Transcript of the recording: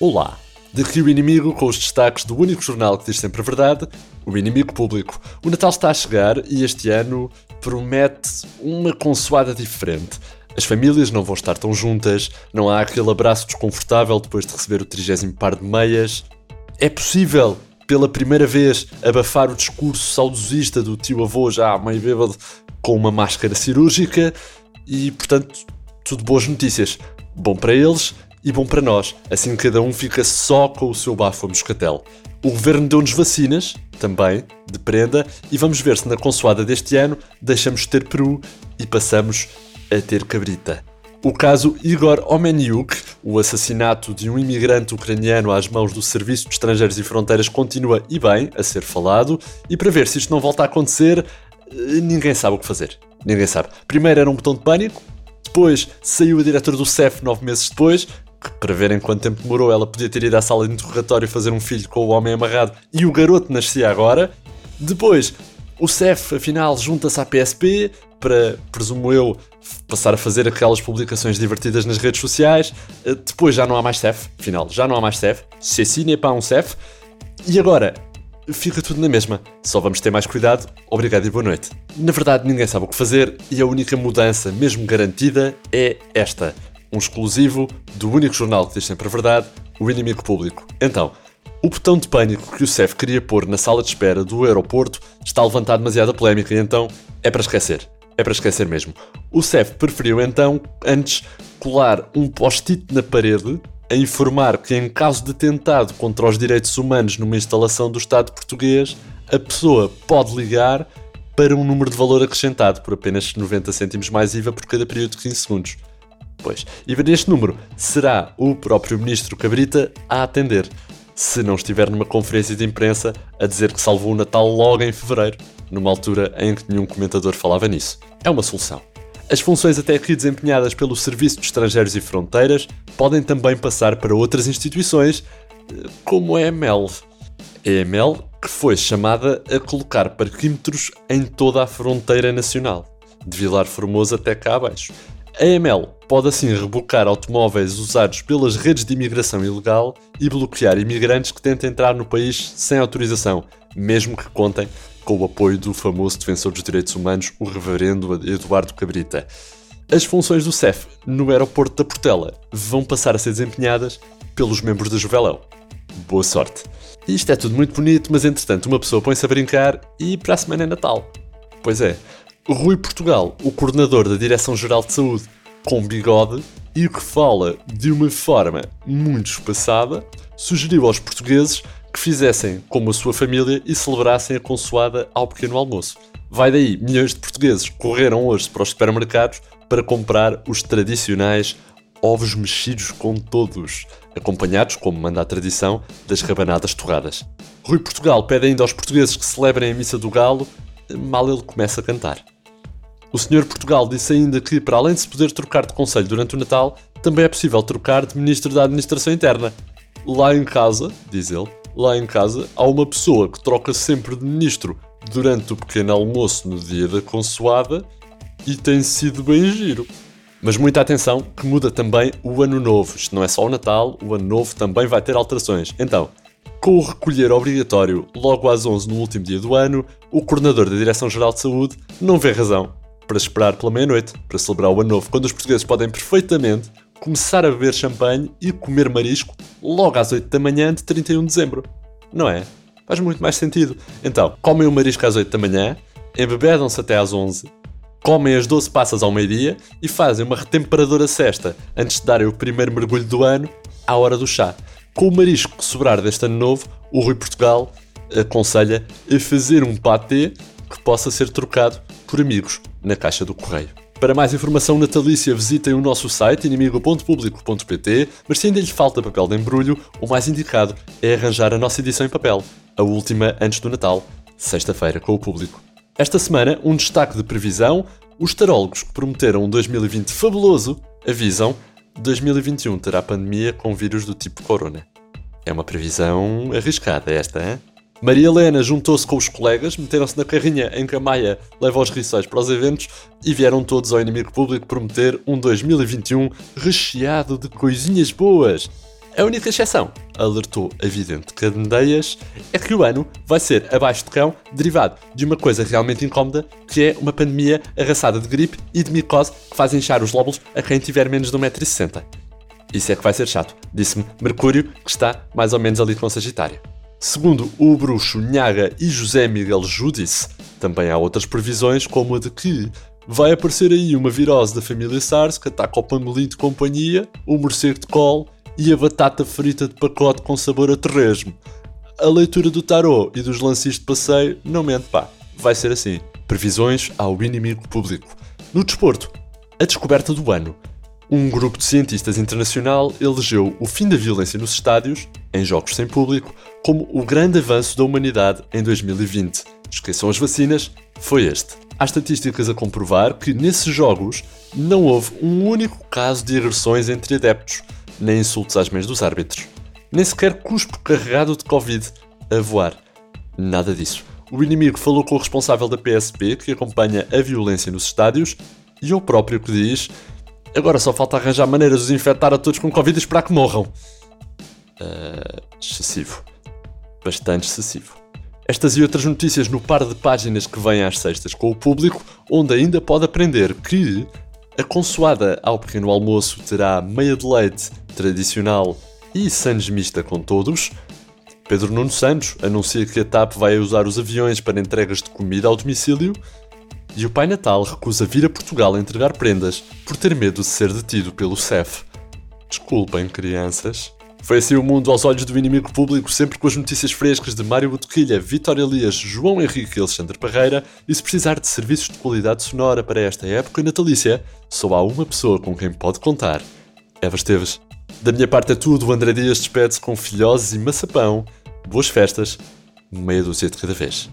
Olá! Daqui o Inimigo com os destaques do único jornal que diz sempre a verdade, o Inimigo Público. O Natal está a chegar e este ano promete uma consoada diferente. As famílias não vão estar tão juntas, não há aquele abraço desconfortável depois de receber o 30º par de meias. É possível, pela primeira vez, abafar o discurso saudosista do tio-avô já meio bêbado com uma máscara cirúrgica e, portanto, tudo boas notícias. Bom para eles e bom para nós, assim cada um fica só com o seu bafo a moscatel. O governo deu-nos vacinas, também, de prenda, e vamos ver se na consoada deste ano deixamos de ter peru e passamos a ter cabrita. O caso Igor Omenyuk, o assassinato de um imigrante ucraniano às mãos do Serviço de Estrangeiros e Fronteiras, continua, e bem, a ser falado, e para ver se isto não volta a acontecer, ninguém sabe o que fazer. Ninguém sabe. Primeiro era um botão de pânico, depois saiu a diretora do CEF 9 meses depois, que para verem quanto tempo demorou ela podia ter ido à sala de interrogatório fazer um filho com o homem amarrado e o garoto nascia agora. Depois, o CEF afinal junta-se à PSP para, presumo eu, passar a fazer aquelas publicações divertidas nas redes sociais. Depois já não há mais CEF, afinal, já não há mais CEF. Ceci n'est pas un CEF. E agora? Fica tudo na mesma. Só vamos ter mais cuidado. Obrigado e boa noite. Na verdade, ninguém sabe o que fazer e a única mudança, mesmo garantida, é esta. Um exclusivo do único jornal que diz sempre a verdade, o Inimigo Público. Então, o botão de pânico que o CEF queria pôr na sala de espera do aeroporto está a levantar demasiada polémica e então é para esquecer. É para esquecer mesmo. O CEF preferiu então, antes, colar um post-it na parede a informar que, em caso de atentado contra os direitos humanos numa instalação do Estado português, a pessoa pode ligar para um número de valor acrescentado por apenas 90 cêntimos mais IVA por cada período de 15 segundos. Pois, e neste número será o próprio ministro Cabrita a atender, se não estiver numa conferência de imprensa a dizer que salvou o Natal logo em fevereiro, numa altura em que nenhum comentador falava nisso. É uma solução. As funções até aqui desempenhadas pelo Serviço de Estrangeiros e Fronteiras podem também passar para outras instituições, como a EMEL. A EMEL, que foi chamada a colocar parquímetros em toda a fronteira nacional, de Vilar Formoso até cá abaixo. A EMEL pode assim rebocar automóveis usados pelas redes de imigração ilegal e bloquear imigrantes que tentem entrar no país sem autorização, mesmo que contem com o apoio do famoso defensor dos direitos humanos, o reverendo Eduardo Cabrita. As funções do CEF no aeroporto da Portela vão passar a ser desempenhadas pelos membros da Juvelão. Boa sorte! Isto é tudo muito bonito, mas entretanto uma pessoa põe-se a brincar e para a semana é Natal. Pois é, Rui Portugal, o coordenador da Direção-Geral de Saúde, com bigode e que fala de uma forma muito espaçada, sugeriu aos portugueses que fizessem como a sua família e celebrassem a consoada ao pequeno almoço. Vai daí, milhões de portugueses correram hoje para os supermercados para comprar os tradicionais ovos mexidos com todos, acompanhados, como manda a tradição, das rabanadas torradas. Rui Portugal pede ainda aos portugueses que celebrem a Missa do Galo, mal ele começa a cantar. O Sr. Portugal disse ainda que, para além de se poder trocar de conselho durante o Natal, também é possível trocar de Ministro da Administração Interna. Lá em casa, diz ele, lá em casa há uma pessoa que troca sempre de ministro durante o pequeno almoço no dia da consoada e tem sido bem giro. Mas muita atenção que muda também o Ano Novo. Isto não é só o Natal, o Ano Novo também vai ter alterações. Então, com o recolher obrigatório logo às 11 no último dia do ano, o coordenador da Direção-Geral de Saúde não vê razão para esperar pela meia-noite para celebrar o Ano Novo, quando os portugueses podem perfeitamente começar a beber champanhe e comer marisco logo às 8 da manhã de 31 de dezembro. Não é? Faz muito mais sentido. Então, comem o marisco às 8 da manhã, embebedam-se até às 11, comem as 12 passas ao meio-dia e fazem uma retemperadora sesta antes de darem o primeiro mergulho do ano à hora do chá. Com o marisco que sobrar deste ano novo, o Rui Portugal aconselha a fazer um pâté que possa ser trocado por amigos na caixa do correio. Para mais informação natalícia, visitem o nosso site inimigo.publico.pt, mas se ainda lhe falta papel de embrulho, o mais indicado é arranjar a nossa edição em papel, a última antes do Natal, sexta-feira com o Público. Esta semana, um destaque de previsão: os tarólogos que prometeram um 2020 fabuloso avisam que 2021 terá pandemia com vírus do tipo corona. É uma previsão arriscada esta, hein? Maria Helena juntou-se com os colegas, meteram-se na carrinha em que a Maia leva os riçóis para os eventos e vieram todos ao Inimigo Público prometer um 2021 recheado de coisinhas boas. A única exceção, alertou a vidente Cadendeias, é que o ano vai ser abaixo de cão, derivado de uma coisa realmente incómoda, que é uma pandemia arrasada de gripe e de micose que faz inchar os lóbulos a quem tiver menos de 1,60m. Isso é que vai ser chato, disse-me Mercúrio, que está mais ou menos ali com Sagitário. Segundo o bruxo Nhaga e José Miguel Judice, também há outras previsões, como a de que vai aparecer aí uma virose da família SARS que ataca o pangolim de companhia, o morcego de col e a batata frita de pacote com sabor a torresmo. A leitura do tarô e dos lances de passeio não mente, pá. Vai ser assim. Previsões ao inimigo público. No desporto, a descoberta do ano. Um grupo de cientistas internacional elegeu o fim da violência nos estádios, em jogos sem público, como o grande avanço da humanidade em 2020. Esqueçam as vacinas, foi este. Há estatísticas a comprovar que nesses jogos não houve um único caso de agressões entre adeptos, nem insultos às mães dos árbitros, nem sequer cuspo carregado de Covid a voar. Nada disso. O inimigo falou com o responsável da PSP, que acompanha a violência nos estádios, e o próprio que diz: agora só falta arranjar maneiras de os infectar a todos com Covid e esperar que morram. Excessivo. Bastante excessivo. Estas e outras notícias no par de páginas que vêm às sextas com o público, onde ainda pode aprender que a consoada ao pequeno almoço terá meia de leite tradicional e sandes mista com todos. Pedro Nuno Santos anuncia que a TAP vai usar os aviões para entregas de comida ao domicílio. E o Pai Natal recusa vir a Portugal a entregar prendas por ter medo de ser detido pelo CEF. Desculpem, crianças. Foi assim o mundo aos olhos do inimigo público, sempre com as notícias frescas de Mário Botoquilha, Vitória Elias, João Henrique e Alexandre Parreira. E se precisar de serviços de qualidade sonora para esta época natalícia, só há uma pessoa com quem pode contar: Éva Esteves. Da minha parte é tudo. O André Dias despede-se com filhoses e maçapão. Boas festas, meia dúzia de cada vez.